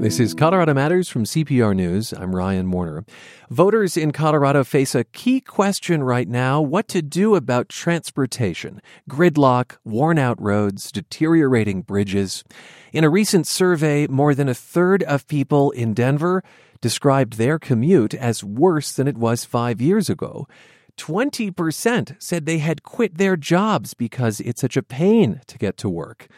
This is Colorado Matters from CPR News. I'm Ryan Warner. Voters in Colorado face a key question right now, what to do about transportation, gridlock, worn-out roads, deteriorating bridges. In a recent survey, more than a third of people in Denver described their commute as worse than it was 5 years ago. 20% said they had quit their jobs because it's such a pain to get to work.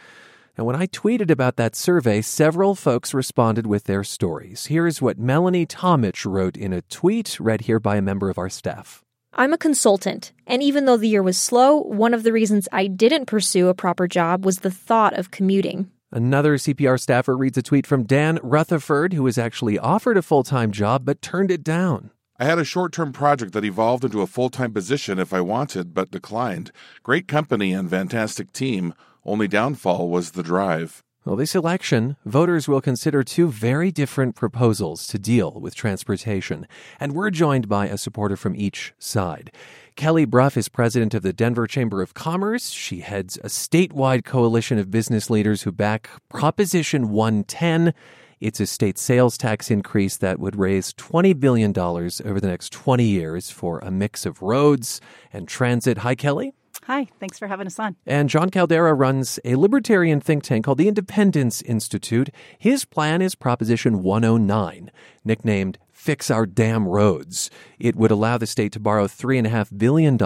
Now, when I tweeted about that survey, several folks responded with their stories. Here's what Melanie Tomich wrote in a tweet read here by a member of our staff. I'm a consultant, and even though the year was slow, one of the reasons I didn't pursue a proper job was the thought of commuting. Another CPR staffer reads a tweet from Dan Rutherford, who was actually offered a full-time job but turned it down. I had a short-term project that evolved into a full-time position if I wanted, but declined. Great company and fantastic team. Only downfall was the drive. Well, this election, voters will consider two very different proposals to deal with transportation, and we're joined by a supporter from each side. Kelly Brough is president of the Denver Chamber of Commerce. She heads a statewide coalition of business leaders who back Proposition 110. It's a state sales tax increase that would raise $20 billion over the next 20 years for a mix of roads and transit. Hi, Kelly. Hi, thanks for having us on. And John Caldara runs a libertarian think tank called the Independence Institute. His plan is Proposition 109, nicknamed Fix Our Damn Roads. It would allow the state to borrow $3.5 billion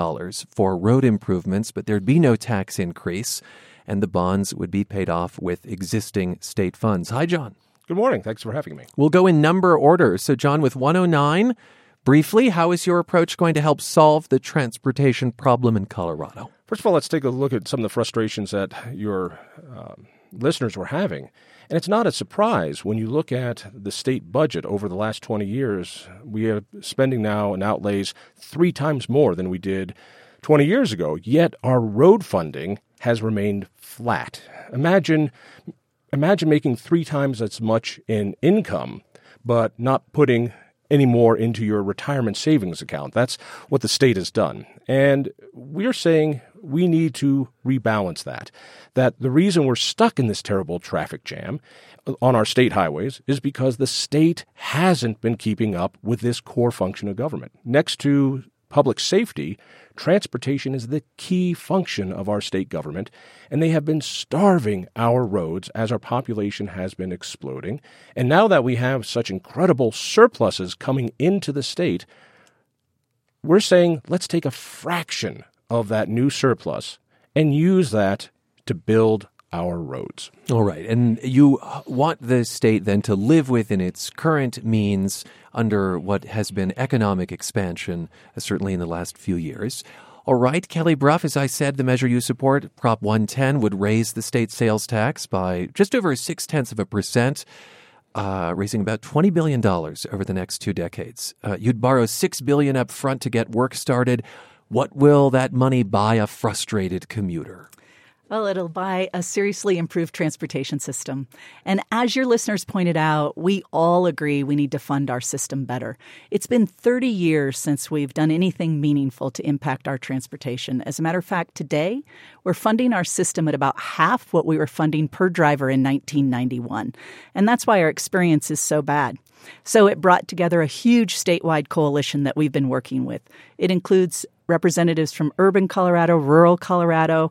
for road improvements, but there'd be no tax increase, and the bonds would be paid off with existing state funds. Hi, John. Good morning. Thanks for having me. We'll go in number order. So, John, with 109... briefly, how is your approach going to help solve the transportation problem in Colorado? First of all, let's take a look at some of the frustrations that your listeners were having. And it's not a surprise when you look at the state budget over the last 20 years. We are spending now and outlays 3 times more than we did 20 years ago, yet our road funding has remained flat. Imagine making 3 times as much in income, but not putting any more into your retirement savings account. That's what the state has done. And we're saying we need to rebalance that. That the reason we're stuck in this terrible traffic jam on our state highways is because the state hasn't been keeping up with this core function of government. Next to public safety, transportation is the key function of our state government, and they have been starving our roads as our population has been exploding. And now that we have such incredible surpluses coming into the state, we're saying let's take a fraction of that new surplus and use that to build our roads. All right. And you want the state then to live within its current means under what has been economic expansion, certainly in the last few years. All right. Kelly Brough, as I said, the measure you support, Prop 110, would raise the state sales tax by just over 0.6%, raising about $20 billion over the next 2 decades. You'd borrow $6 billion up front to get work started. What will that money buy a frustrated commuter? Well, it'll buy a seriously improved transportation system. And as your listeners pointed out, we all agree we need to fund our system better. It's been 30 years since we've done anything meaningful to impact our transportation. As a matter of fact, today, we're funding our system at about half what we were funding per driver in 1991. And that's why our experience is so bad. So it brought together a huge statewide coalition that we've been working with. It includes representatives from urban Colorado, rural Colorado,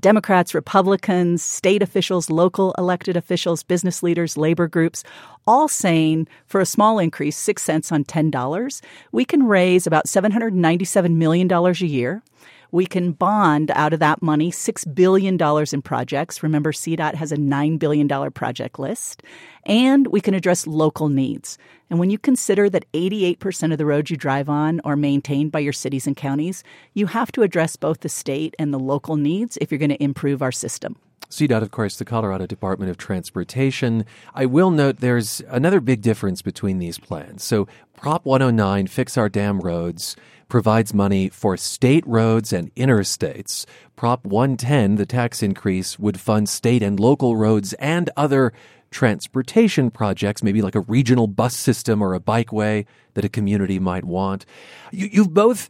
Democrats, Republicans, state officials, local elected officials, business leaders, labor groups, all saying for a small increase, 6 cents on $10, we can raise about $797 million a year. We can bond out of that money $6 billion in projects. Remember, CDOT has a $9 billion project list. And we can address local needs. And when you consider that 88% of the roads you drive on are maintained by your cities and counties, you have to address both the state and the local needs if you're going to improve our system. CDOT, of course, the Colorado Department of Transportation. I will note there's another big difference between these plans. So Prop 109, Fix Our Damn Roads, provides money for state roads and interstates. Prop 110, the tax increase, would fund state and local roads and other transportation projects, maybe like a regional bus system or a bikeway that a community might want. You've both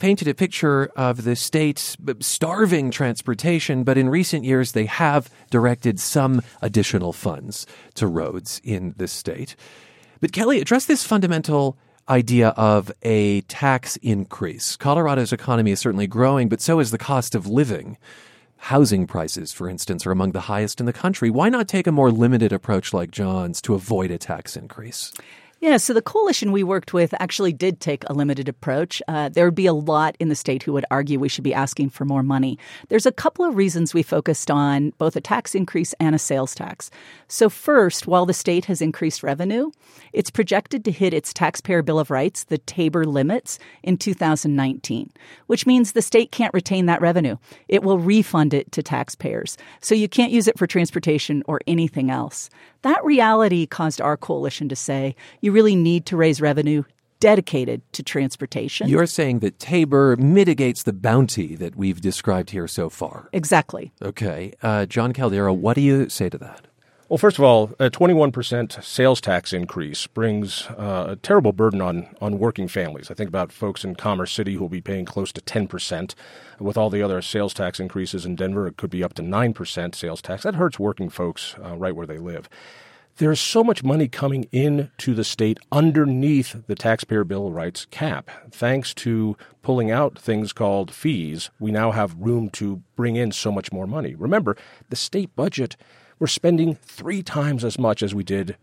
painted a picture of the state's starving transportation, but in recent years they have directed some additional funds to roads in this state. But Kelly, address this fundamental idea of a tax increase. Colorado's economy is certainly growing, but so is the cost of living. Housing prices, for instance, are among the highest in the country. Why not take a more limited approach like John's to avoid a tax increase? Yeah, so the coalition we worked with actually did take a limited approach. There would be a lot in the state who would argue we should be asking for more money. There's a couple of reasons we focused on both a tax increase and a sales tax. So first, while the state has increased revenue, it's projected to hit its Taxpayer Bill of Rights, the TABOR limits, in 2019, which means the state can't retain that revenue. It will refund it to taxpayers. So you can't use it for transportation or anything else. That reality caused our coalition to say, you really need to raise revenue dedicated to transportation. You're saying that TABOR mitigates the bounty that we've described here so far. Exactly. Okay. John Caldara, what do you say to that? Well, first of all, a 21% sales tax increase brings a terrible burden on working families. I think about folks in Commerce City who will be paying close to 10%. With all the other sales tax increases in Denver, it could be up to 9% sales tax. That hurts working folks right where they live. There's so much money coming into the state underneath the Taxpayer Bill of Rights cap. Thanks to pulling out things called fees, we now have room to bring in so much more money. Remember, the state budget, we're spending 3 times as much as we did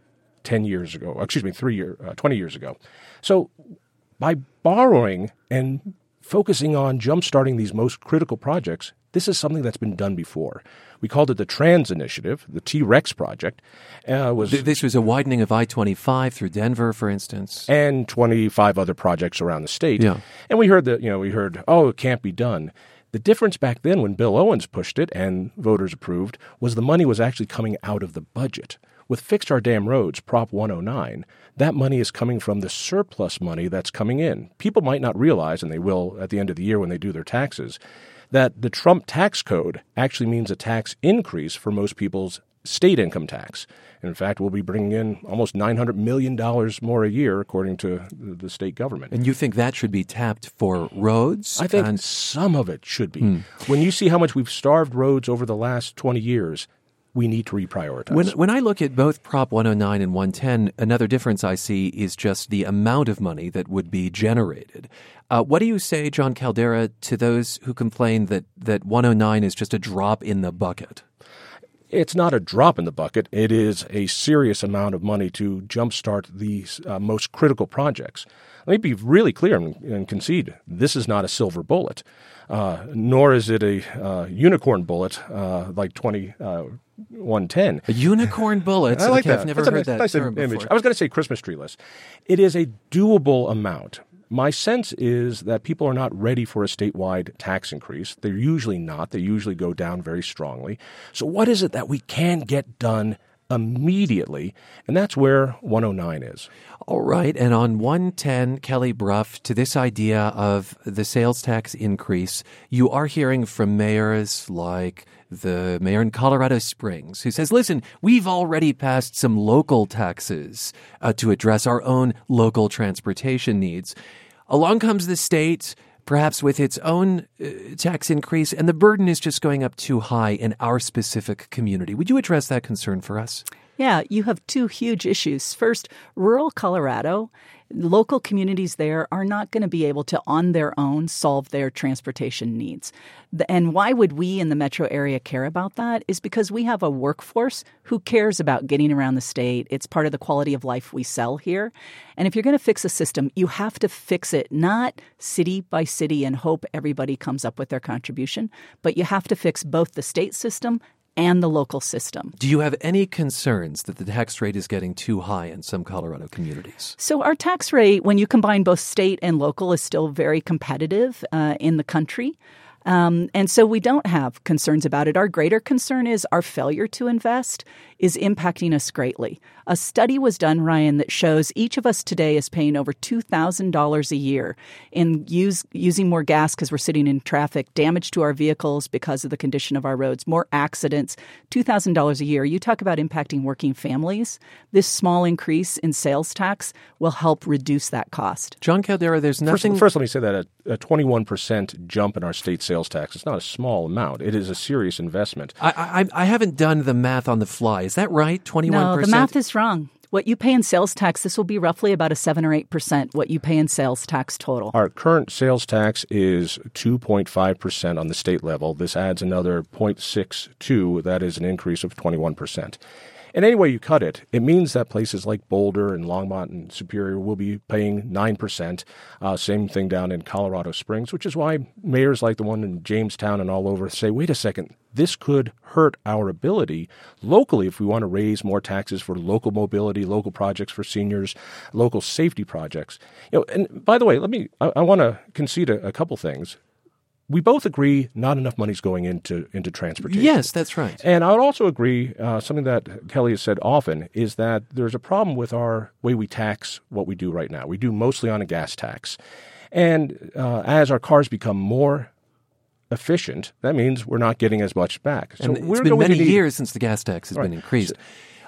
10 years ago, 20 years ago. So by borrowing and focusing on jump-starting these most critical projects, this is something that's been done before. We called it the Trans Initiative, the T-Rex project. This was a widening of I-25 through Denver, for instance, and 25 other projects around the state. Yeah. And we heard that oh, it can't be done. The difference back then when Bill Owens pushed it and voters approved was the money was actually coming out of the budget. With Fixed Our Damn Roads, Prop 109, that money is coming from the surplus money that's coming in. People might not realize, and they will at the end of the year when they do their taxes, that the Trump tax code actually means a tax increase for most people's state income tax. And in fact, we'll be bringing in almost $900 million more a year, according to the state government. And you think that should be tapped for roads? I think some of it should be. When you see how much we've starved roads over the last 20 years, we need to reprioritize. When I look at both Prop 109 and 110, another difference I see is just the amount of money that would be generated. What do you say, John Caldara, to those who complain that 109 is just a drop in the bucket? It's not a drop in the bucket. It is a serious amount of money to jumpstart these most critical projects. Let me be really clear and concede this is not a silver bullet, nor is it a unicorn bullet like 110. A unicorn bullet? I like that. I've never heard that term before. I was going to say Christmas tree list. It is a doable amount. My sense is that people are not ready for a statewide tax increase. They're usually not. They usually go down very strongly. So what is it that we can get done immediately? And that's where 109 is. All right. And on 110, Kelly Brough, to this idea of the sales tax increase, you are hearing from mayors like the mayor in Colorado Springs, who says, listen, we've already passed some local taxes to address our own local transportation needs. Along comes the state, perhaps with its own tax increase, and the burden is just going up too high in our specific community. Would you address that concern for us? Yeah, you have 2 huge issues. First, rural Colorado, local communities there are not going to be able to, on their own, solve their transportation needs. And why would we in the metro area care about that is because we have a workforce who cares about getting around the state. It's part of the quality of life we sell here. And if you're going to fix a system, you have to fix it, not city by city and hope everybody comes up with their contribution, but you have to fix both the state system and the local system. Do you have any concerns that the tax rate is getting too high in some Colorado communities? So our tax rate, when you combine both state and local, is still very competitive in the country. And so we don't have concerns about it. Our greater concern is our failure to invest is impacting us greatly. A study was done, Ryan, that shows each of us today is paying over $2,000 a year in using more gas because we're sitting in traffic, damage to our vehicles because of the condition of our roads, more accidents, $2,000 a year. You talk about impacting working families. This small increase in sales tax will help reduce that cost. John Caldara, there's nothing... First let me say that a 21% jump in our state sales tax is not a small amount. It is a serious investment. I haven't done the math on the fly. Is that right? 21%? No, the math is wrong. What you pay in sales tax, this will be roughly about a 7 or 8% what you pay in sales tax total. Our current sales tax is 2.5% on the state level. This adds another 0.62. That is an increase of 21%. And any way you cut it, it means that places like Boulder and Longmont and Superior will be paying 9%. Same thing down in Colorado Springs, which is why mayors like the one in Jamestown and all over say, wait a second, this could hurt our ability locally if we want to raise more taxes for local mobility, local projects for seniors, local safety projects. You know, and by the way, I want to concede a couple things. We both agree not enough money's going into transportation. Yes, that's right. And I would also agree, something that Kelly has said often, is that there's a problem with our way we tax what we do right now. We do mostly on a gas tax. And as our cars become more efficient, that means we're not getting as much back. So it's been many years since the gas tax has been increased.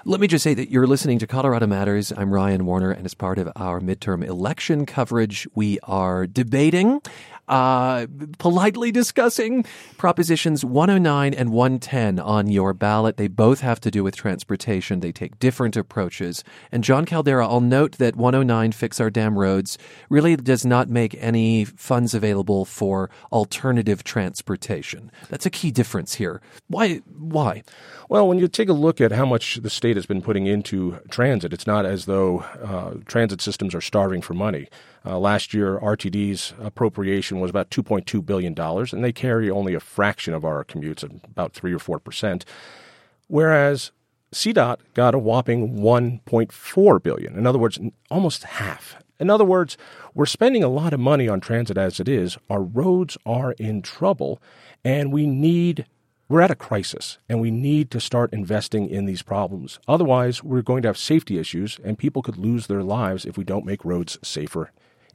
Let me just say that you're listening to Colorado Matters. I'm Ryan Warner, and as part of our midterm election coverage, we are debating, politely discussing Propositions 109 and 110 on your ballot. They both have to do with transportation. They take different approaches. And John Caldara, I'll note that 109, Fix Our Damn Roads, really does not make any funds available for alternative transportation. That's a key difference here. Why? Well, when you take a look at how much the state has been putting into transit. It's not as though transit systems are starving for money. Last year, RTD's appropriation was about $2.2 billion, and they carry only a fraction of our commutes, about 3 or 4%, whereas CDOT got a whopping $1.4 billion. In other words, almost half. In other words, we're spending a lot of money on transit as it is. Our roads are in trouble, and we're at a crisis, and we need to start investing in these problems. Otherwise, we're going to have safety issues, and people could lose their lives if we don't make roads safer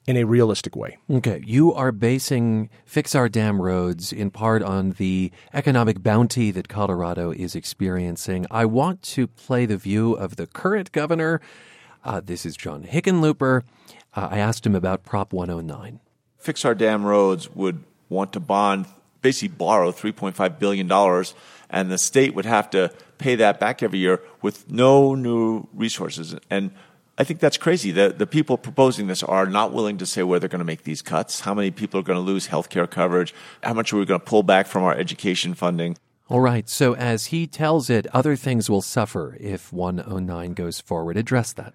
in a realistic way. Okay. You are basing Fix Our Damn Roads in part on the economic bounty that Colorado is experiencing. I want to play the view of the current governor. This is John Hickenlooper. I asked him about Prop 109. Fix Our Damn Roads would want to basically borrow $3.5 billion, and the state would have to pay that back every year with no new resources. And I think that's crazy. The people proposing this are not willing to say where they're going to make these cuts, how many people are going to lose health care coverage, how much are we going to pull back from our education funding. All right. So as he tells it, other things will suffer if 109 goes forward. Address that.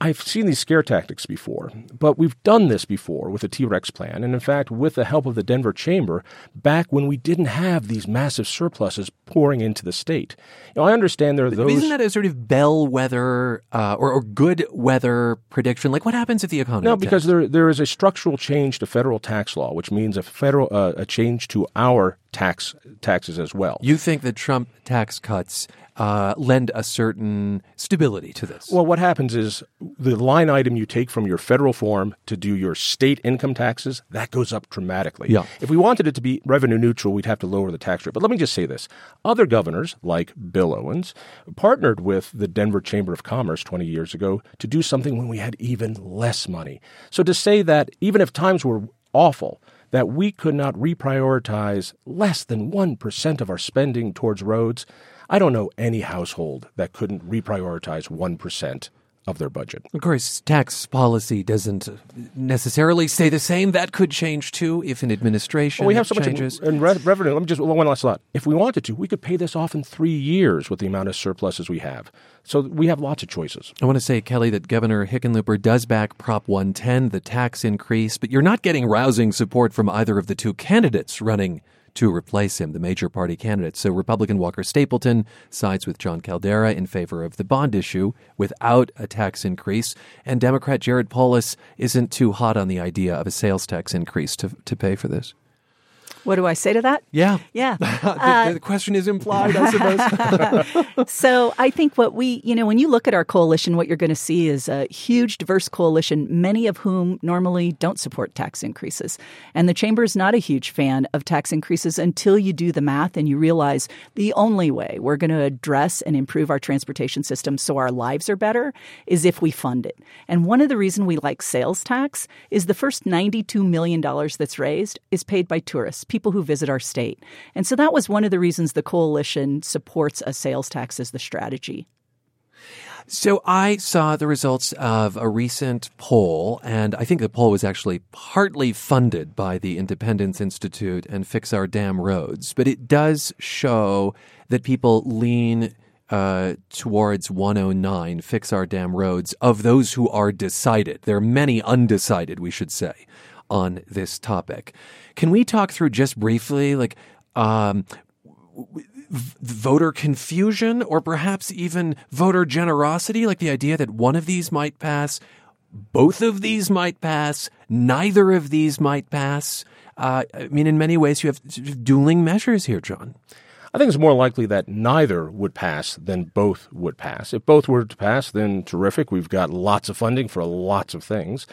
I've seen these scare tactics before, but we've done this before with the T-Rex plan, and in fact, with the help of the Denver Chamber, back when we didn't have these massive surpluses pouring into the state. Now, I understand there are those... But isn't that a sort of bellwether or good weather prediction? Like, what happens if the economy... No, because there is a structural change to federal tax law, which means a change to our taxes as well. You think that Trump tax cuts... lend a certain stability to this. Well, what happens is the line item you take from your federal form to do your state income taxes, that goes up dramatically. Yeah. If we wanted it to be revenue neutral, we'd have to lower the tax rate. But let me just say this. Other governors, like Bill Owens, partnered with the Denver Chamber of Commerce 20 years ago to do something when we had even less money. So to say that even if times were awful, that we could not reprioritize less than 1% of our spending towards roads, I don't know any household that couldn't reprioritize 1% of their budget. Of course, tax policy doesn't necessarily stay the same. That could change, too, if an administration changes. Much in revenue. Let me just one last thought. If we wanted to, we could pay this off in 3 years with the amount of surpluses we have. So we have lots of choices. I want to say, Kelly, that Governor Hickenlooper does back Prop 110, the tax increase, but you're not getting rousing support from either of the two candidates running to replace him, the major party candidate. So Republican Walker Stapleton sides with John Caldara in favor of the bond issue without a tax increase. And Democrat Jared Polis isn't too hot on the idea of a sales tax increase to pay for this. What do I say to that? Yeah. Yeah. The question is implied, I suppose. So I think what when you look at our coalition, what you're going to see is a huge, diverse coalition, many of whom normally don't support tax increases. And the chamber is not a huge fan of tax increases until you do the math and you realize the only way we're going to address and improve our transportation system so our lives are better is if we fund it. And one of the reasons we like sales tax is the first $92 million that's raised is paid by tourists, people who visit our state. And so that was one of the reasons the coalition supports a sales tax as the strategy. So I saw the results of a recent poll, and I think the poll was actually partly funded by the Independence Institute and Fix Our Damn Roads. But it does show that people lean towards 109, Fix Our Damn Roads, of those who are decided. There are many undecided, we should say, on this topic. Can we talk through just briefly, like, voter confusion or perhaps even voter generosity, like the idea that one of these might pass, both of these might pass, neither of these might pass? I mean, in many ways, you have dueling measures here, John. I think it's more likely that neither would pass than both would pass. If both were to pass, then terrific. We've got lots of funding for lots of things.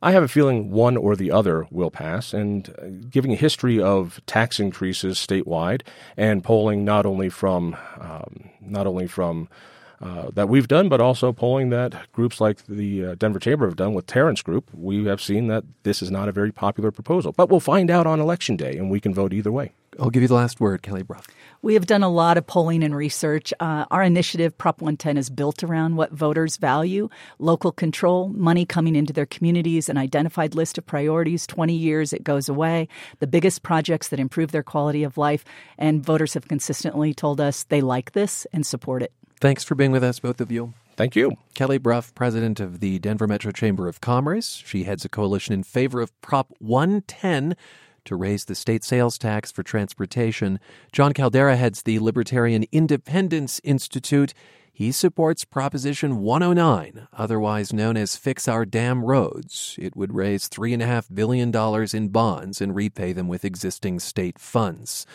I have a feeling one or the other will pass, and giving a history of tax increases statewide and polling not only from that we've done, but also polling that groups like the Denver Chamber have done with Terrence Group, we have seen that this is not a very popular proposal. But we'll find out on Election Day, and we can vote either way. I'll give you the last word, Kelly Brough. We have done a lot of polling and research. Our initiative, Prop 110, is built around what voters value: local control, money coming into their communities, an identified list of priorities, 20 years it goes away, the biggest projects that improve their quality of life. And voters have consistently told us they like this and support it. Thanks for being with us, both of you. Thank you. Kelly Brough, president of the Denver Metro Chamber of Commerce. She heads a coalition in favor of Prop 110, to raise the state sales tax for transportation. John Caldara heads the Libertarian Independence Institute. He supports Proposition 109, otherwise known as Fix Our Damn Roads. It would raise $3.5 billion in bonds and repay them with existing state funds.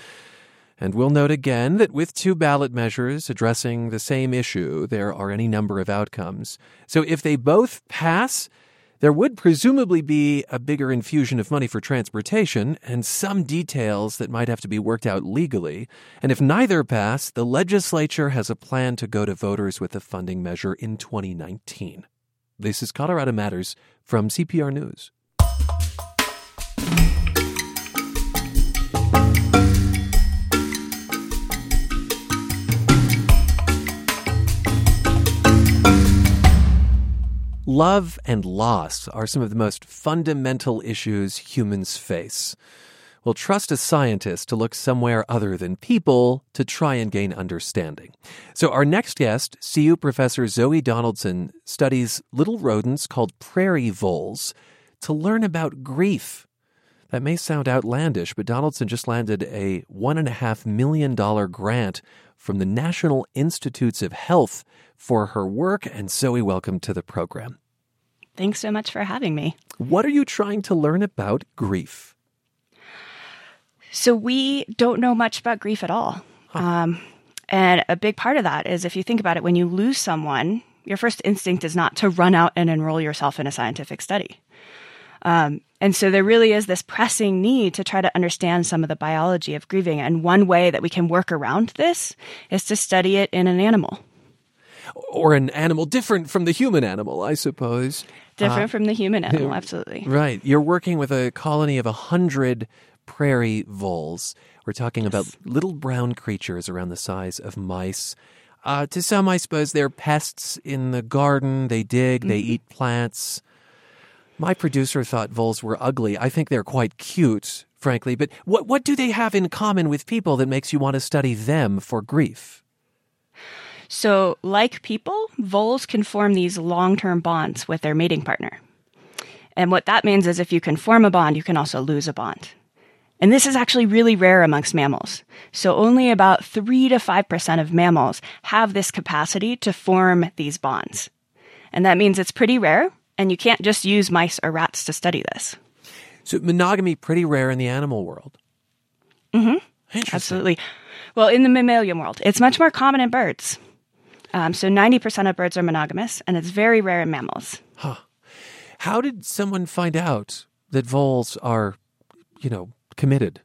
And we'll note again that with two ballot measures addressing the same issue, there are any number of outcomes. So if they both pass, there would presumably be a bigger infusion of money for transportation and some details that might have to be worked out legally. And if neither pass, the legislature has a plan to go to voters with a funding measure in 2019. This is Colorado Matters from CPR News. Love and loss are some of the most fundamental issues humans face. We'll trust a scientist to look somewhere other than people to try and gain understanding. So our next guest, CU professor Zoe Donaldson, studies little rodents called prairie voles to learn about grief. That may sound outlandish, but Donaldson just landed a $1.5 million grant from the National Institutes of Health for her work. And Zoe, welcome to the program. Thanks so much for having me. What are you trying to learn about grief? So we don't know much about grief at all. Huh. And a big part of that is, if you think about it, when you lose someone, your first instinct is not to run out and enroll yourself in a scientific study. And so there really is this pressing need to try to understand some of the biology of grieving. And one way that we can work around this is to study it in an animal. Or an animal different from the human animal, I suppose. Different from the human animal, absolutely. Right. You're working with a colony of 100 prairie voles. We're talking about little brown creatures around the size of mice. To some, I suppose, they're pests in the garden. They dig, they eat plants. My producer thought voles were ugly. I think they're quite cute, frankly. But what do they have in common with people that makes you want to study them for grief? So, like people, voles can form these long-term bonds with their mating partner. And what that means is if you can form a bond, you can also lose a bond. And this is actually really rare amongst mammals. So only about 3 to 5% of mammals have this capacity to form these bonds. And that means it's pretty rare. And you can't just use mice or rats to study this. So monogamy, pretty rare in the animal world. Mm-hmm. Absolutely. Well, in the mammalian world, it's much more common in birds. So 90% of birds are monogamous, and it's very rare in mammals. Huh. How did someone find out that voles are, you know, committed?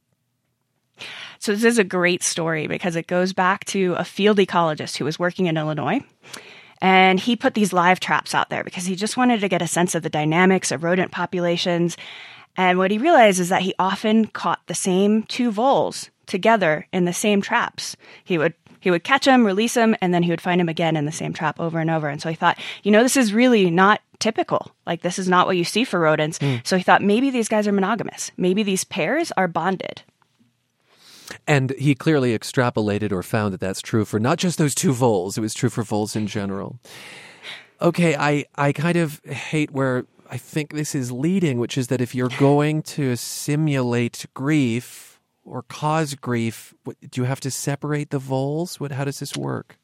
So this is a great story because it goes back to a field ecologist who was working in Illinois. And he put these live traps out there because he just wanted to get a sense of the dynamics of rodent populations. And what he realized is that he often caught the same two voles together in the same traps. He would catch them, release them, and then he would find them again in the same trap over and over. And so he thought, you know, this is really not typical. Like, this is not what you see for rodents. Mm. So he thought, maybe these guys are monogamous. Maybe these pairs are bonded. And he clearly extrapolated or found that that's true for not just those two voles. It was true for voles in general. Okay, I kind of hate where I think this is leading, which is that if you're going to simulate grief or cause grief, do you have to separate the voles? How does this work?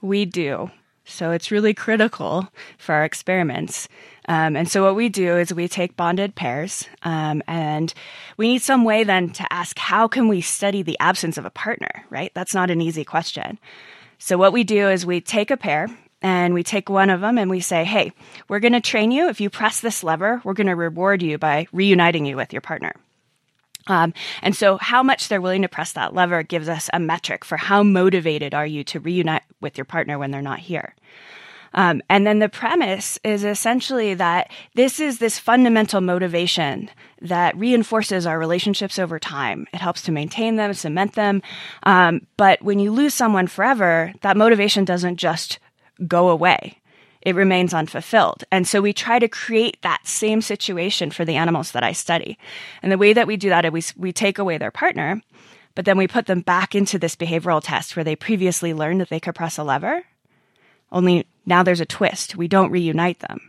We do. So it's really critical for our experiments. And so what we do is we take bonded pairs, and we need some way then to ask, how can we study the absence of a partner, right? That's not an easy question. So what we do is we take a pair, and we take one of them, and we say, hey, we're going to train you. If you press this lever, we're going to reward you by reuniting you with your partner. And so how much they're willing to press that lever gives us a metric for how motivated are you to reunite with your partner when they're not here. And then the premise is essentially that this is this fundamental motivation that reinforces our relationships over time. It helps to maintain them, cement them. But when you lose someone forever, that motivation doesn't just go away. It remains unfulfilled. And so we try to create that same situation for the animals that I study. And the way that we do that is we take away their partner, but then we put them back into this behavioral test where they previously learned that they could press a lever. Only now there's a twist. We don't reunite them.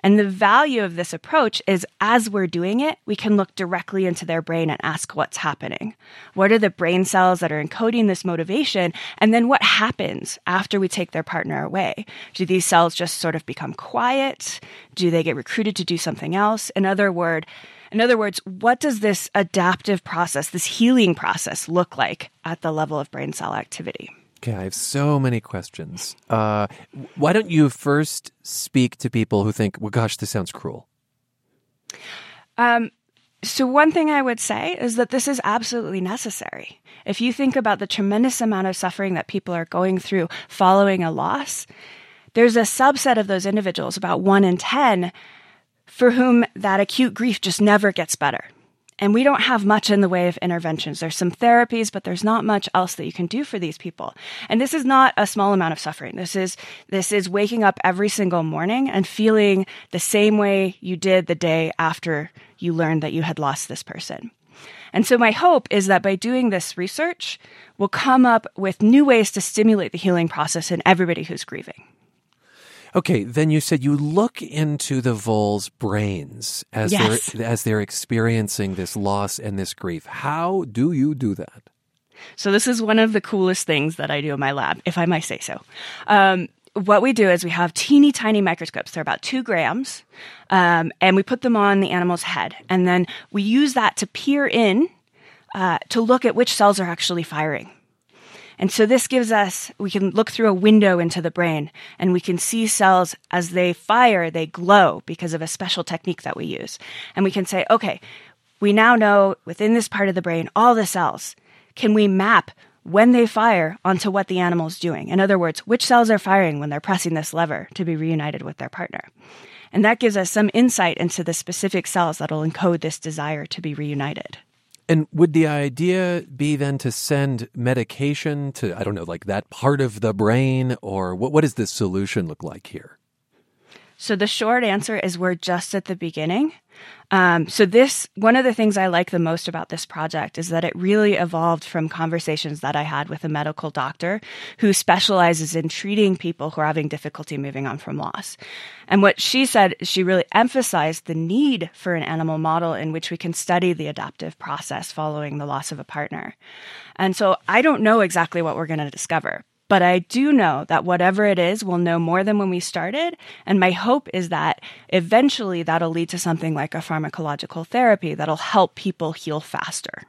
And the value of this approach is as we're doing it, we can look directly into their brain and ask what's happening. What are the brain cells that are encoding this motivation? And then what happens after we take their partner away? Do these cells just sort of become quiet? Do they get recruited to do something else? In other words, what does this adaptive process, this healing process look like at the level of brain cell activity? Okay, I have so many questions. Why don't you first speak to people who think, well, gosh, this sounds cruel? So one thing I would say is that this is absolutely necessary. If you think about the tremendous amount of suffering that people are going through following a loss, there's a subset of those individuals, about 1 in 10, for whom that acute grief just never gets better. And we don't have much in the way of interventions. There's some therapies, but there's not much else that you can do for these people. And this is not a small amount of suffering. This is waking up every single morning and feeling the same way you did the day after you learned that you had lost this person. And so my hope is that by doing this research, we'll come up with new ways to stimulate the healing process in everybody who's grieving. Okay, then you said you look into the voles' brains as yes. They're experiencing this loss and this grief. How do you do that? So this is one of the coolest things that I do in my lab, if I might say so. What we do is we have teeny tiny microscopes. They're about 2 grams, and we put them on the animal's head. And then we use that to peer in to look at which cells are actually firing. And so this gives us, we can look through a window into the brain and we can see cells as they fire, they glow because of a special technique that we use. And we can say, okay, we now know within this part of the brain, all the cells, can we map when they fire onto what the animal's doing? In other words, which cells are firing when they're pressing this lever to be reunited with their partner? And that gives us some insight into the specific cells that'll encode this desire to be reunited. And would the idea be then to send medication to, I don't know, like that part of the brain, or what does this solution look like here? So the short answer is we're just at the beginning. So this, one of the things I like the most about this project is that it really evolved from conversations that I had with a medical doctor who specializes in treating people who are having difficulty moving on from loss. And what she said, she really emphasized the need for an animal model in which we can study the adaptive process following the loss of a partner. And so I don't know exactly what we're going to discover. But I do know that whatever it is, we'll know more than when we started. And my hope is that eventually that'll lead to something like a pharmacological therapy that'll help people heal faster.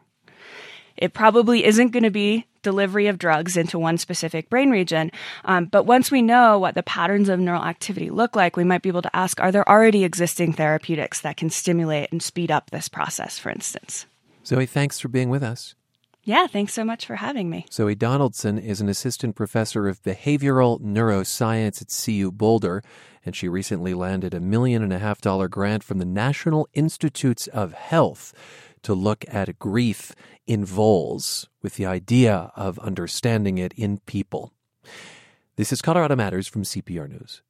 It probably isn't going to be delivery of drugs into one specific brain region. But once we know what the patterns of neural activity look like, we might be able to ask, are there already existing therapeutics that can stimulate and speed up this process, for instance? Zoe, thanks for being with us. Yeah, thanks so much for having me. Zoe Donaldson is an assistant professor of behavioral neuroscience at CU Boulder, and she recently landed $1.5 million grant from the National Institutes of Health to look at grief in voles with the idea of understanding it in people. This is Colorado Matters from CPR News.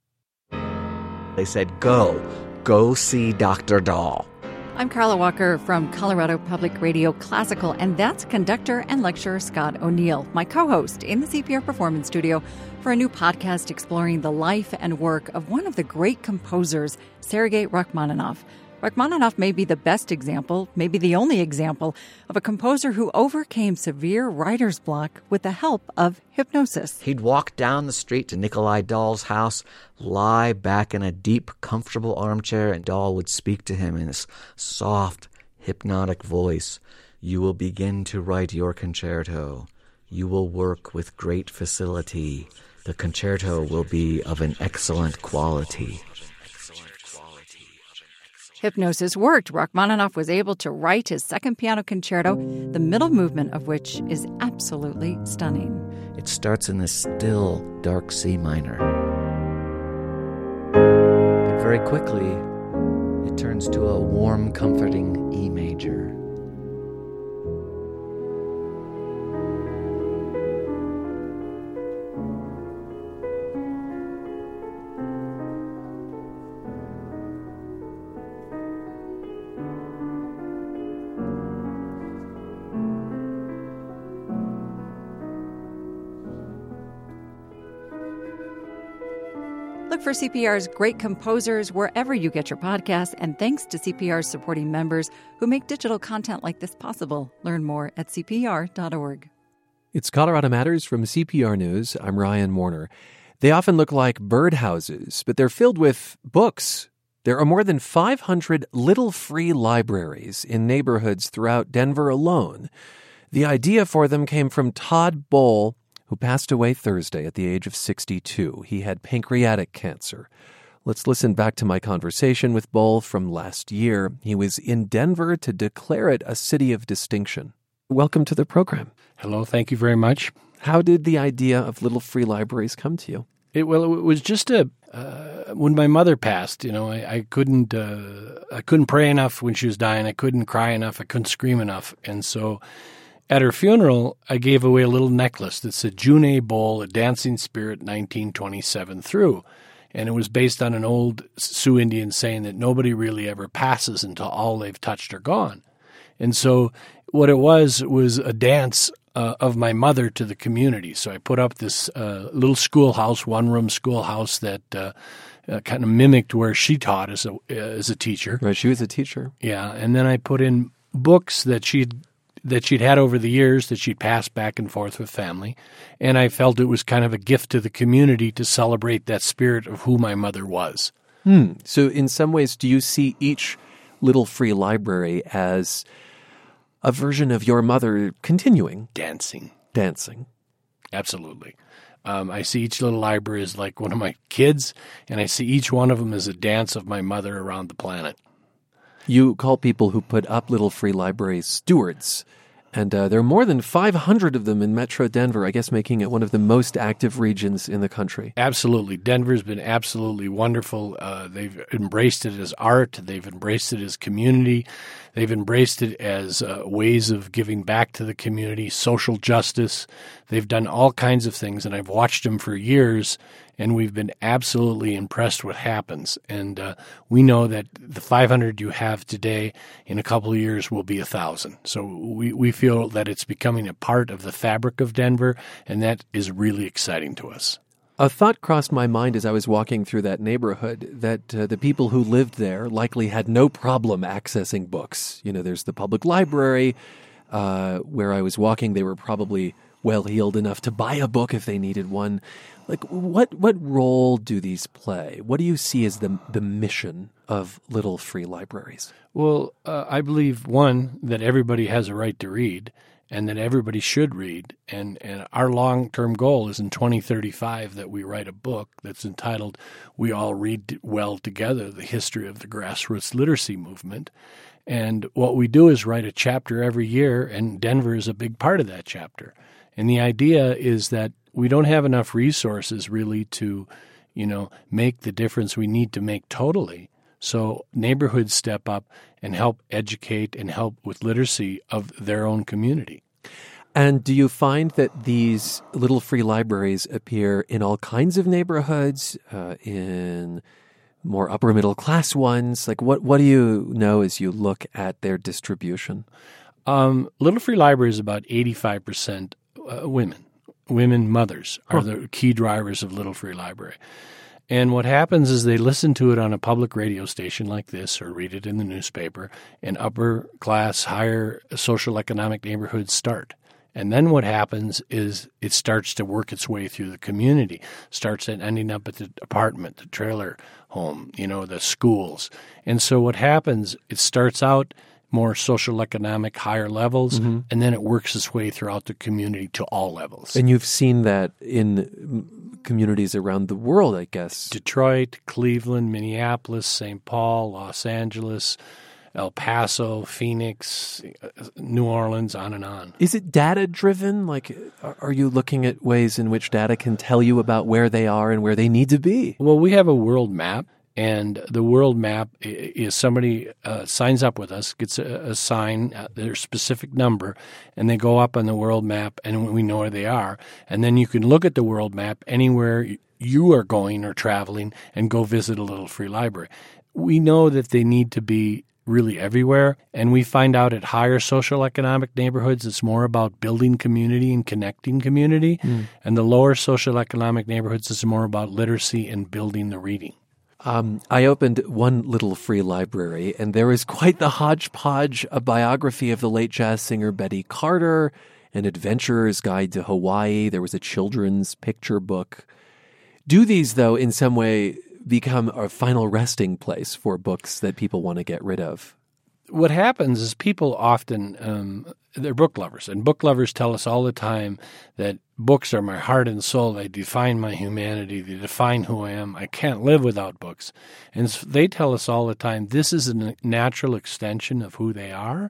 They said, go see Dr. Doll. I'm Carla Walker from Colorado Public Radio Classical, and that's conductor and lecturer Scott O'Neill, my co-host in the CPR Performance Studio for a new podcast exploring the life and work of one of the great composers, Sergei Rachmaninoff. Rachmaninoff may be the best example, maybe the only example, of a composer who overcame severe writer's block with the help of hypnosis. He'd walk down the street to Nikolai Dahl's house, lie back in a deep, comfortable armchair, and Dahl would speak to him in this soft, hypnotic voice. You will begin to write your concerto. You will work with great facility. The concerto will be of an excellent quality. Hypnosis worked. Rachmaninoff was able to write his second piano concerto, the middle movement of which is absolutely stunning. It starts in this still, dark C minor. But very quickly, it turns to a warm, comforting E major. For CPR's great composers wherever you get your podcasts, and thanks to CPR's supporting members who make digital content like this possible. Learn more at cpr.org. It's Colorado Matters from CPR News. I'm Ryan Warner. They often look like birdhouses, but they're filled with books. There are more than 500 little free libraries in neighborhoods throughout Denver alone. The idea for them came from Todd Bol, who passed away Thursday at the age of 62. He had pancreatic cancer. Let's listen back to my conversation with Bol from last year. He was in Denver to declare it a city of distinction. Welcome to the program. Hello, thank you very much. How did the idea of little free libraries come to you? It was just when my mother passed, you know, I couldn't pray enough when she was dying. I couldn't cry enough. I couldn't scream enough. And so at her funeral, I gave away a little necklace that said June A. Bol, a dancing spirit, 1927 through. And it was based on an old Sioux Indian saying that nobody really ever passes until all they've touched are gone. And so what it was a dance of my mother to the community. So I put up this little schoolhouse, one-room schoolhouse that kind of mimicked where she taught as a teacher. Right, she was a teacher. Yeah, and then I put in books that she'd had over the years, that she'd passed back and forth with family. And I felt it was kind of a gift to the community to celebrate that spirit of who my mother was. So in some ways, do you see each little free library as a version of your mother continuing? Dancing. Absolutely. I see each little library as like one of my kids, and I see each one of them as a dance of my mother around the planet. You call people who put up little free libraries stewards, and there are more than 500 of them in Metro Denver, I guess making it one of the most active regions in the country. Absolutely. Denver's been absolutely wonderful. They've embraced it as art. They've embraced it as community. They've embraced it as ways of giving back to the community, social justice. They've done all kinds of things, and I've watched them for years, and we've been absolutely impressed what happens. And we know that the 500 you have today in a couple of years will be 1,000. So we feel that it's becoming a part of the fabric of Denver, and that is really exciting to us. A thought crossed my mind as I was walking through that neighborhood that the people who lived there likely had no problem accessing books. You know, there's the public library where I was walking. They were probably well-heeled enough to buy a book if they needed one. Like, what role do these play? What do you see as the mission of little free libraries? Well, I believe, one, that everybody has a right to read, and that everybody should read. And our long-term goal is in 2035 that we write a book that's entitled We All Read Well Together, The History of the Grassroots Literacy Movement. And what we do is write a chapter every year, and Denver is a big part of that chapter. And the idea is that we don't have enough resources really to, you know, make the difference we need to make totally. So neighborhoods step up and help educate and help with literacy of their own community. And do you find that these little free libraries appear in all kinds of neighborhoods, in more upper middle class ones? Like what do you know as you look at their distribution? Little free library is about 85% women. Women mothers are the key drivers of Little Free Library. And what happens is they listen to it on a public radio station like this or read it in the newspaper, and upper class, higher social economic neighborhoods start. And then what happens is it starts to work its way through the community, starts ending up at the apartment, the trailer home, you know, the schools. And so what happens, it starts out more social, economic, higher levels, mm-hmm. and then it works its way throughout the community to all levels. And you've seen that in communities around the world, I guess. Detroit, Cleveland, Minneapolis, St. Paul, Los Angeles, El Paso, Phoenix, New Orleans, on and on. Is it data-driven? Like, are you looking at ways in which data can tell you about where they are and where they need to be? Well, we have a world map. And the world map is somebody signs up with us, gets a sign, their specific number, and they go up on the world map, and we know where they are. And then you can look at the world map anywhere you are going or traveling and go visit a little free library. We know that they need to be really everywhere, and we find out at higher social economic neighborhoods it's more about building community and connecting community, and the lower social economic neighborhoods it's more about literacy and building the reading. I opened one little free library, and there is quite the hodgepodge, a biography of the late jazz singer Betty Carter, an adventurer's guide to Hawaii. There was a children's picture book. Do these, though, in some way become a final resting place for books that people want to get rid of? What happens is people often, they're book lovers, and book lovers tell us all the time that books are my heart and soul. They define my humanity. They define who I am. I can't live without books. And so they tell us all the time this is a natural extension of who they are.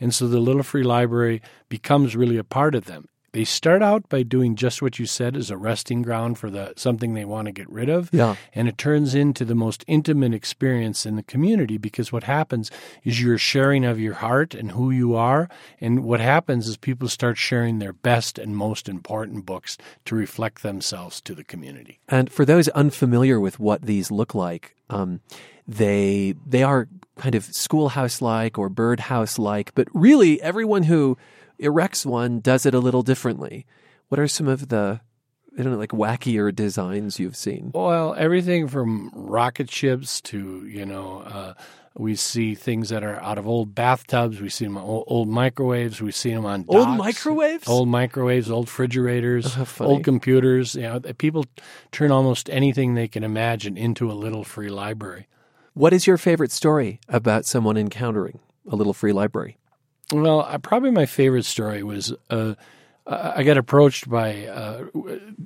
And so the Little Free Library becomes really a part of them. They start out by doing just what you said as a resting ground for something they want to get rid of, and it turns into the most intimate experience in the community, because what happens is you're sharing of your heart and who you are, and what happens is people start sharing their best and most important books to reflect themselves to the community. And for those unfamiliar with what these look like, they are kind of schoolhouse-like or birdhouse-like, but really everyone who erects one does it a little differently. What are some of the, I don't know, like wackier designs you've seen? Well, everything from rocket ships to, you know, we see things that are out of old bathtubs. We see them on old microwaves. We see them on docks. Old microwaves? Old microwaves, old refrigerators, old computers. You know, people turn almost anything they can imagine into a little free library. What is your favorite story about someone encountering a little free library? Well, probably my favorite story was I got approached by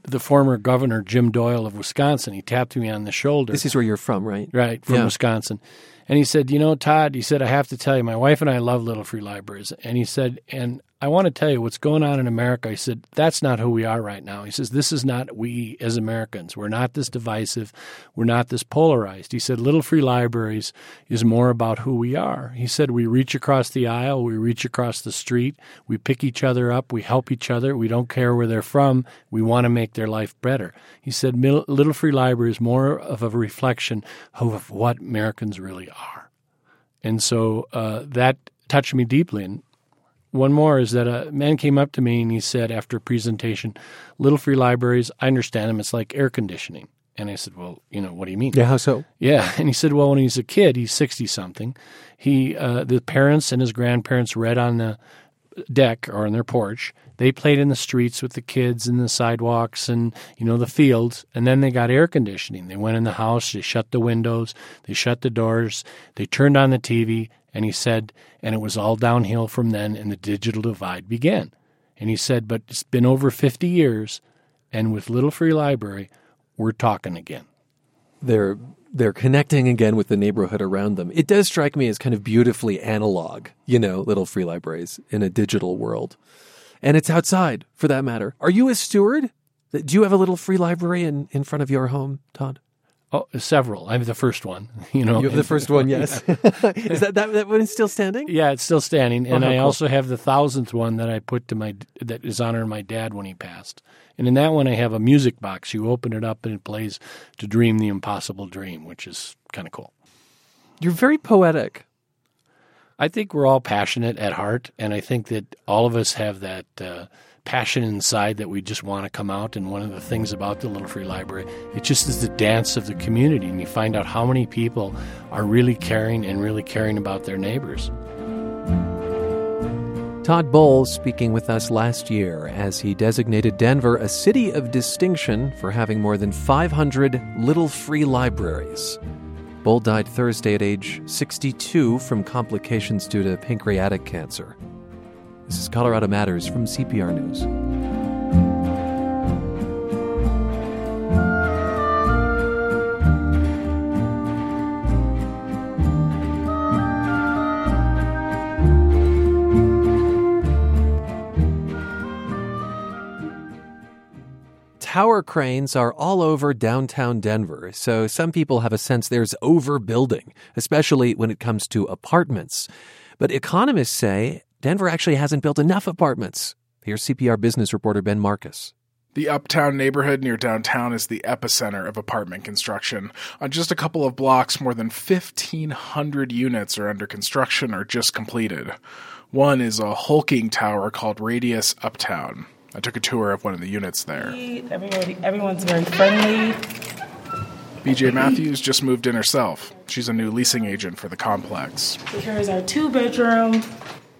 the former governor, Jim Doyle of Wisconsin. He tapped me on the shoulder. This is where you're from, right? Right, from Wisconsin. And he said, you know, Todd, he said, I have to tell you, my wife and I love Little Free Libraries. And he said, and I want to tell you what's going on in America. He said, that's not who we are right now. He says, this is not we as Americans. We're not this divisive. We're not this polarized. He said, Little Free Libraries is more about who we are. He said, we reach across the aisle. We reach across the street. We pick each other up. We help each other. We don't care where they're from. We want to make their life better. He said, Little Free Library is more of a reflection of what Americans really are. And so that touched me deeply. And one more is that a man came up to me and he said after a presentation, Little Free Libraries, I understand them, it's like air conditioning. And I said, well, you know, what do you mean? Yeah, how so? Yeah. And he said, well, when he was a kid, he's 60-something, he the parents and his grandparents read on the deck or on their porch. They played in the streets with the kids and the sidewalks and, you know, the fields. And then they got air conditioning. They went in the house. They shut the windows. They shut the doors. They turned on the TV. And he said, and it was all downhill from then, and the digital divide began. And he said, but it's been over 50 years, and with Little Free Library, we're talking again. They're connecting again with the neighborhood around them. It does strike me as kind of beautifully analog, Little Free Libraries in a digital world. And it's outside, for that matter. Are you a steward? Do you have a Little Free Library in front of your home, Todd? Oh, several. I have the first one. You have the first one, yes. Yeah. Is that one still standing? Yeah, it's still standing. And I also have the 1,000th one that I put that is honoring my dad when he passed. And in that one, I have a music box. You open it up and it plays "To Dream the Impossible Dream," which is kind of cool. You're very poetic. I think we're all passionate at heart, and I think that all of us have that passion inside that we just want to come out. And one of the things about the Little Free Library, it just is the dance of the community, and you find out how many people are really caring about their neighbors. Todd Bol speaking with us last year as he designated Denver a city of distinction for having more than 500 Little Free Libraries. Bol died Thursday at age 62 from complications due to pancreatic cancer. This is Colorado Matters from CPR News. Tower cranes are all over downtown Denver, so some people have a sense there's overbuilding, especially when it comes to apartments. But economists say Denver actually hasn't built enough apartments. Here's CPR business reporter Ben Markus. The uptown neighborhood near downtown is the epicenter of apartment construction. On just a couple of blocks, more than 1,500 units are under construction or just completed. One is a hulking tower called Radius Uptown. I took a tour of one of the units there. Everyone's very friendly. BJ Matthews just moved in herself. She's a new leasing agent for the complex. Here is our two-bedroom.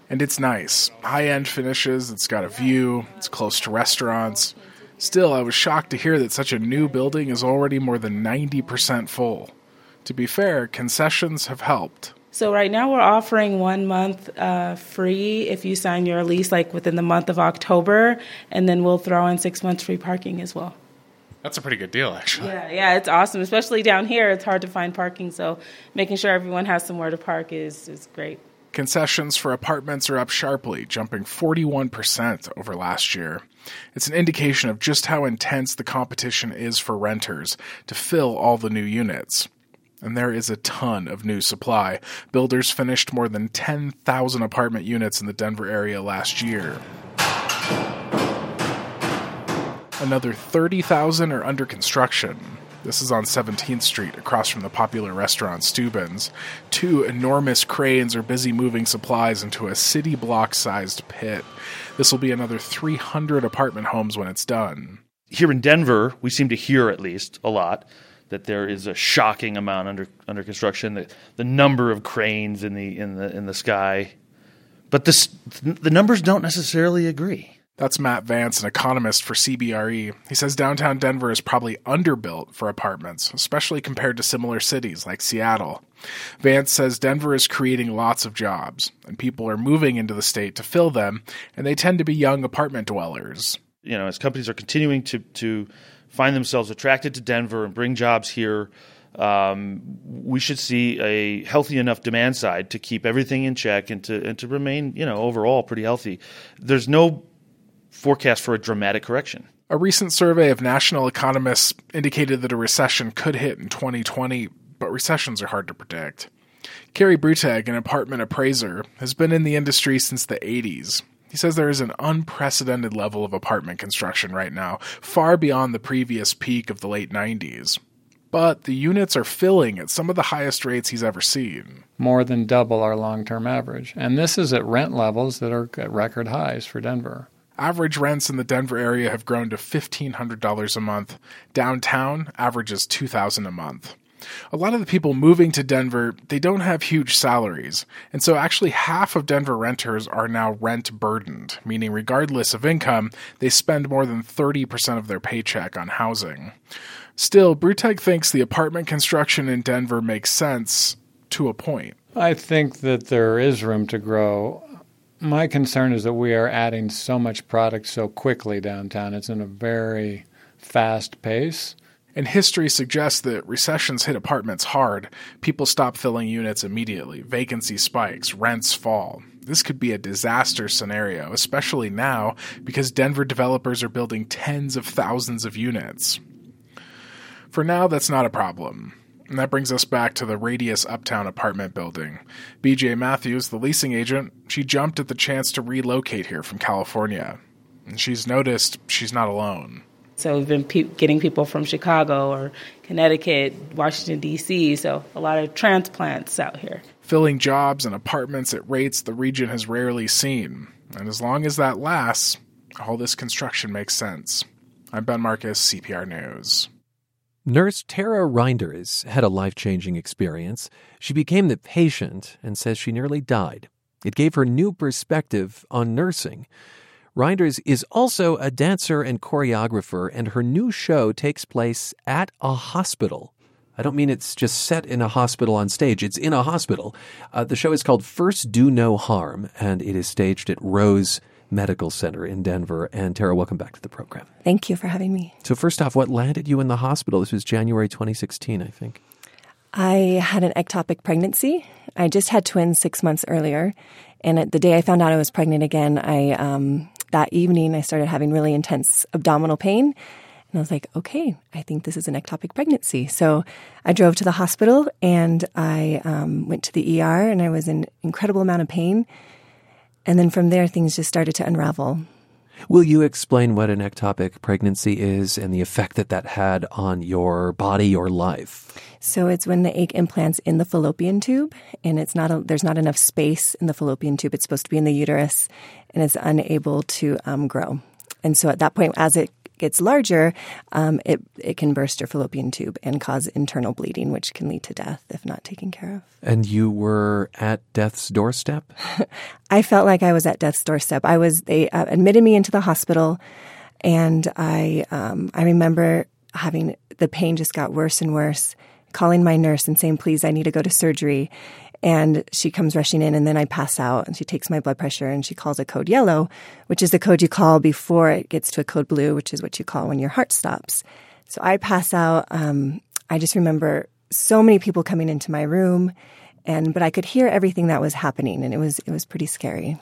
And it's nice. High-end finishes, it's got a view, it's close to restaurants. Still, I was shocked to hear that such a new building is already more than 90% full. To be fair, concessions have helped. So right now we're offering 1 month free if you sign your lease like within the month of October, and then we'll throw in 6 months free parking as well. That's a pretty good deal, actually. Yeah, it's awesome. Especially down here, it's hard to find parking, so making sure everyone has somewhere to park is great. Concessions for apartments are up sharply, jumping 41% over last year. It's an indication of just how intense the competition is for renters to fill all the new units. And there is a ton of new supply. Builders finished more than 10,000 apartment units in the Denver area last year. Another 30,000 are under construction. This is on 17th Street, across from the popular restaurant Steuben's. Two enormous cranes are busy moving supplies into a city block-sized pit. This will be another 300 apartment homes when it's done. Here in Denver, we seem to hear at least a lot that there is a shocking amount under construction. The number of cranes in the sky, but the numbers don't necessarily agree. That's Matt Vance, an economist for CBRE. He says downtown Denver is probably underbuilt for apartments, especially compared to similar cities like Seattle. Vance says Denver is creating lots of jobs, and people are moving into the state to fill them, and they tend to be young apartment dwellers. As companies are continuing to find themselves attracted to Denver and bring jobs here, we should see a healthy enough demand side to keep everything in check and to remain, overall pretty healthy. There's no forecast for a dramatic correction. A recent survey of national economists indicated that a recession could hit in 2020, but recessions are hard to predict. Kerry Brutig, an apartment appraiser, has been in the industry since the 80s. He says there is an unprecedented level of apartment construction right now, far beyond the previous peak of the late 90s. But the units are filling at some of the highest rates he's ever seen. More than double our long-term average. And this is at rent levels that are at record highs for Denver. Average rents in the Denver area have grown to $1,500 a month. Downtown averages $2,000 a month. A lot of the people moving to Denver, they don't have huge salaries, and so actually half of Denver renters are now rent-burdened, meaning regardless of income, they spend more than 30% of their paycheck on housing. Still, Brutig thinks the apartment construction in Denver makes sense to a point. I think that there is room to grow. My concern is that we are adding so much product so quickly downtown. It's in a very fast pace. And history suggests that recessions hit apartments hard. People stop filling units immediately. Vacancy spikes. Rents fall. This could be a disaster scenario, especially now because Denver developers are building tens of thousands of units. For now, that's not a problem. And that brings us back to the Radius Uptown apartment building. BJ Matthews, the leasing agent, she jumped at the chance to relocate here from California. And she's noticed she's not alone. So we've been getting people from Chicago or Connecticut, Washington, D.C., so a lot of transplants out here. Filling jobs and apartments at rates the region has rarely seen. And as long as that lasts, all this construction makes sense. I'm Ben Markus, CPR News. Nurse Tara Rinders had a life-changing experience. She became the patient and says she nearly died. It gave her new perspective on nursing. Rinders is also a dancer and choreographer, and her new show takes place at a hospital. I don't mean it's just set in a hospital on stage. It's in a hospital. The show is called First Do No Harm, and it is staged at Rose Medical Center in Denver. And Tara, welcome back to the program. Thank you for having me. So first off, what landed you in the hospital? This was January 2016, I think. I had an ectopic pregnancy. I just had twins 6 months earlier. And the day I found out I was pregnant again, that evening, I started having really intense abdominal pain, and I was like, okay, I think this is an ectopic pregnancy. So I drove to the hospital, and I went to the ER, and I was in an incredible amount of pain. And then from there, things just started to unravel. Will you explain what an ectopic pregnancy is and the effect that that had on your body, your life? So it's when the egg implants in the fallopian tube, and it's not there's not enough space in the fallopian tube. It's supposed to be in the uterus, and it's unable to grow. And so at that point, as it gets larger, it can burst your fallopian tube and cause internal bleeding, which can lead to death if not taken care of. And you were at death's doorstep? I felt like I was at death's doorstep. They admitted me into the hospital, and I remember having the pain just got worse and worse. Calling my nurse and saying, please, I need to go to surgery. And she comes rushing in, and then I pass out, and she takes my blood pressure, and she calls a code yellow, which is the code you call before it gets to a code blue, which is what you call when your heart stops. So I pass out. I just remember so many people coming into my room, but I could hear everything that was happening, and it was pretty scary.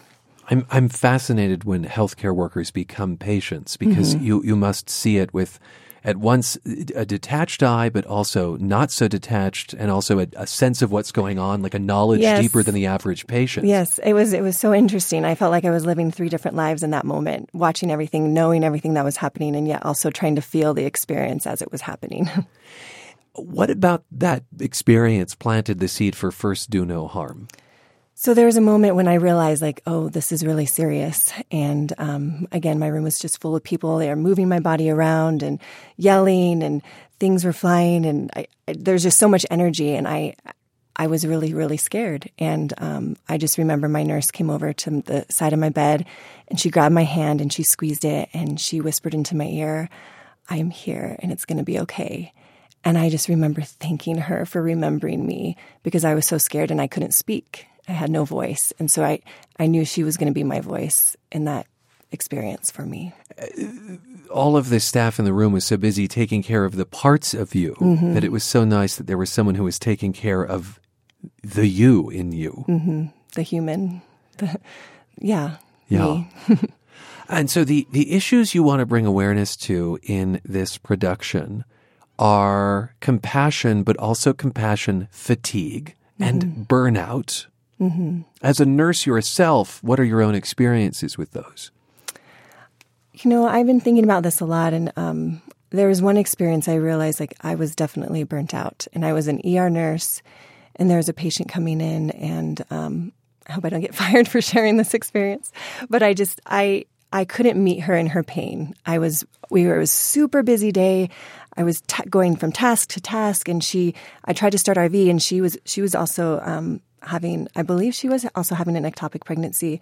I'm fascinated when healthcare workers become patients, because mm-hmm. you must see it with at once a detached eye, but also not so detached, and also a sense of what's going on, like a knowledge yes. deeper than the average patient. Yes, it was so interesting. I felt like I was living three different lives in that moment, watching everything, knowing everything that was happening, and yet also trying to feel the experience as it was happening. What about that experience planted the seed for First Do No Harm? So there was a moment when I realized, like, oh, this is really serious. And again, my room was just full of people. They were moving my body around and yelling, and things were flying. And there's just so much energy. And I was really, really scared. And I just remember my nurse came over to the side of my bed, and she grabbed my hand and she squeezed it, and she whispered into my ear, I am here, and it's going to be okay. And I just remember thanking her for remembering me, because I was so scared and I couldn't speak. I had no voice. And so I knew she was going to be my voice in that experience for me. All of the staff in the room was so busy taking care of the parts of you mm-hmm. that it was so nice that there was someone who was taking care of the you in you. Mm-hmm. The human. Yeah. Me. And so the issues you want to bring awareness to in this production are compassion, but also compassion fatigue and mm-hmm. burnout. Mm-hmm. As a nurse yourself, what are your own experiences with those? You know, I've been thinking about this a lot, and there was one experience I realized, like, I was definitely burnt out, and I was an ER nurse, and there was a patient coming in, and I hope I don't get fired for sharing this experience, but I couldn't meet her in her pain. It was a super busy day. I was going from task to task, and I tried to start RV, and she was also having an ectopic pregnancy,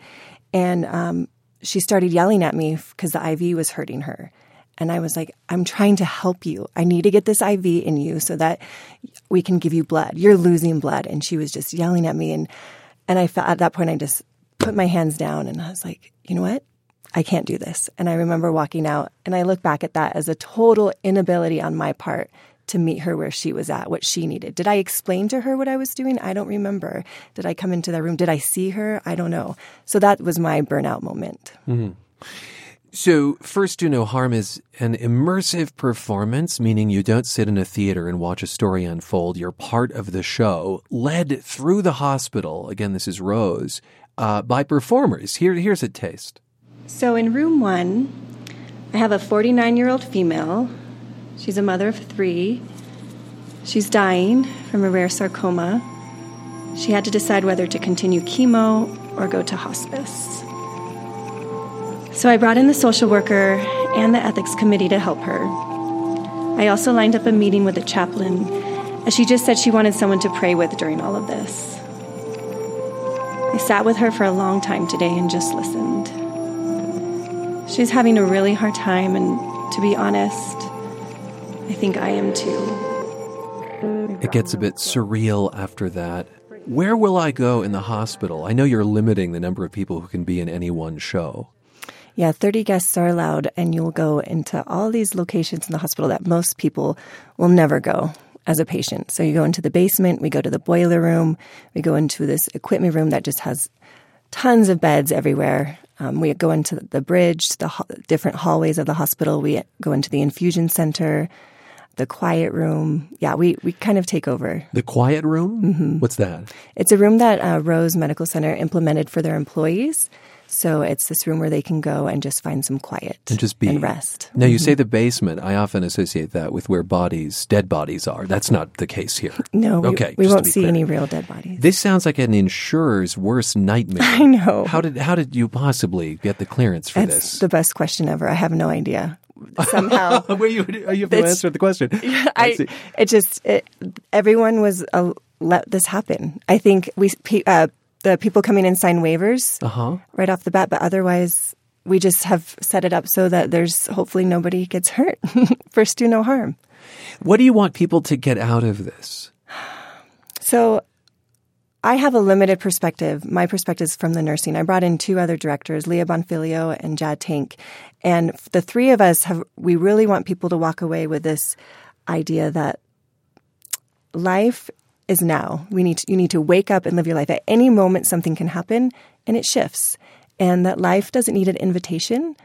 and she started yelling at me because the IV was hurting her. And I was like, I'm trying to help you. I need to get this IV in you so that we can give you blood. You're losing blood. And she was just yelling at me. And I felt, at that point, I just put my hands down and I was like, you know what? I can't do this. And I remember walking out, and I look back at that as a total inability on my part to meet her where she was at, what she needed. Did I explain to her what I was doing? I don't remember. Did I come into that room? Did I see her? I don't know. So that was my burnout moment. Mm-hmm. So First Do No Harm is an immersive performance, meaning you don't sit in a theater and watch a story unfold. You're part of the show, led through the hospital. Again, this is Rose, by performers. Here's a taste. So in room one, I have a 49-year-old female. She's a mother of three. She's dying from a rare sarcoma. She had to decide whether to continue chemo or go to hospice. So I brought in the social worker and the ethics committee to help her. I also lined up a meeting with a chaplain, as she just said she wanted someone to pray with during all of this. I sat with her for a long time today and just listened. She's having a really hard time, and to be honest, I think I am too. It gets a bit surreal after that. Where will I go in the hospital? I know you're limiting the number of people who can be in any one show. Yeah, 30 guests are allowed, and you'll go into all these locations in the hospital that most people will never go as a patient. So you go into the basement, we go to the boiler room, we go into this equipment room that just has tons of beds everywhere. We go into the bridge, the different hallways of the hospital. We go into the infusion center, the quiet room. Yeah, we kind of take over. The quiet room? Mm-hmm. What's that? It's a room that Rose Medical Center implemented for their employees. So it's this room where they can go and just find some quiet and just be and rest. Now, you say the basement. I often associate that with where dead bodies are. That's not the case here. No, we won't see any real dead bodies. This sounds like an insurer's worst nightmare. I know. How did you possibly get the clearance for this? That's the best question ever. I have no idea. Somehow. you have to answer the question. Everyone was let this happen. I think the people coming in sign waivers right off the bat, but otherwise we just have set it up so that there's hopefully nobody gets hurt. First Do No Harm. What do you want people to get out of this? So I have a limited perspective. My perspective is from the nursing. I brought in two other directors, Leah Bonfilio and Jad Tank. And the three of us we really want people to walk away with this idea that life is now. You need to wake up and live your life. At any moment, something can happen, and it shifts. And that life doesn't need an invitation.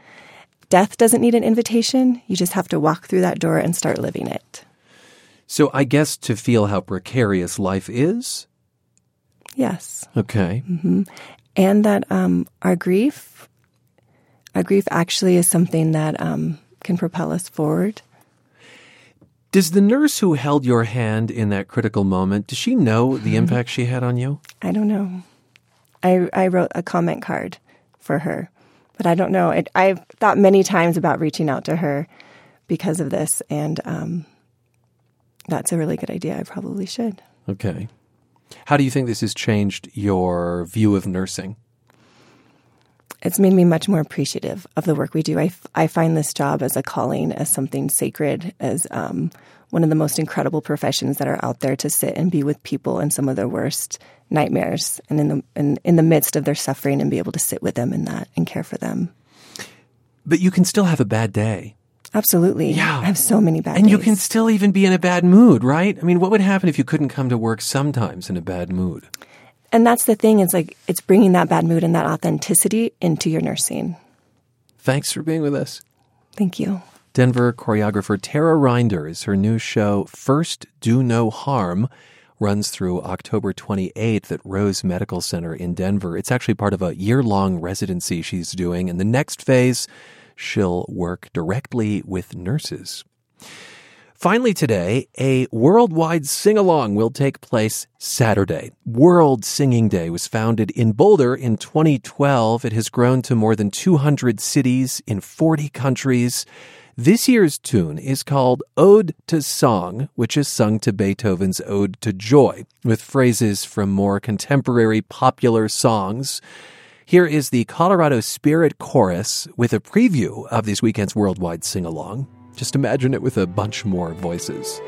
Death doesn't need an invitation. You just have to walk through that door and start living it. So I guess to feel how precarious life is? Yes. Okay. Mm-hmm. And that our grief actually is something that can propel us forward. Does the nurse who held your hand in that critical moment, does she know the impact she had on you? I don't know. I wrote a comment card for her, but I don't know. I've thought many times about reaching out to her because of this, and that's a really good idea. I probably should. Okay. How do you think this has changed your view of nursing? It's made me much more appreciative of the work we do. I find this job as a calling, as something sacred, as one of the most incredible professions that are out there, to sit and be with people in some of their worst nightmares and in the midst of their suffering, and be able to sit with them in that and care for them. But you can still have a bad day. Absolutely. Yeah. I have so many bad days. And you can still even be in a bad mood, right? I mean, what would happen if you couldn't come to work sometimes in a bad mood? And that's the thing. It's like, it's bringing that bad mood and that authenticity into your nursing. Thanks for being with us. Thank you. Denver choreographer Tara Rinders, her new show, First Do No Harm, runs through October 28th at Rose Medical Center in Denver. It's actually part of a year-long residency she's doing. In the next phase, she'll work directly with nurses. Finally today, a worldwide sing-along will take place Saturday. World Singing Day was founded in Boulder in 2012. It has grown to more than 200 cities in 40 countries. This year's tune is called Ode to Song, which is sung to Beethoven's Ode to Joy, with phrases from more contemporary popular songs. Here is the Colorado Spirit Chorus with a preview of this weekend's worldwide sing-along. Just imagine it with a bunch more voices.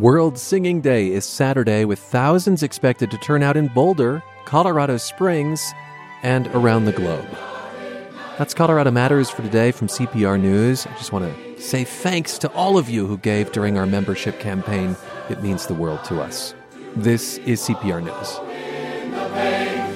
World Singing Day is Saturday, with thousands expected to turn out in Boulder, Colorado Springs, and around the globe. That's Colorado Matters for today from CPR News. I just want to say thanks to all of you who gave during our membership campaign. It means the world to us. This is CPR News.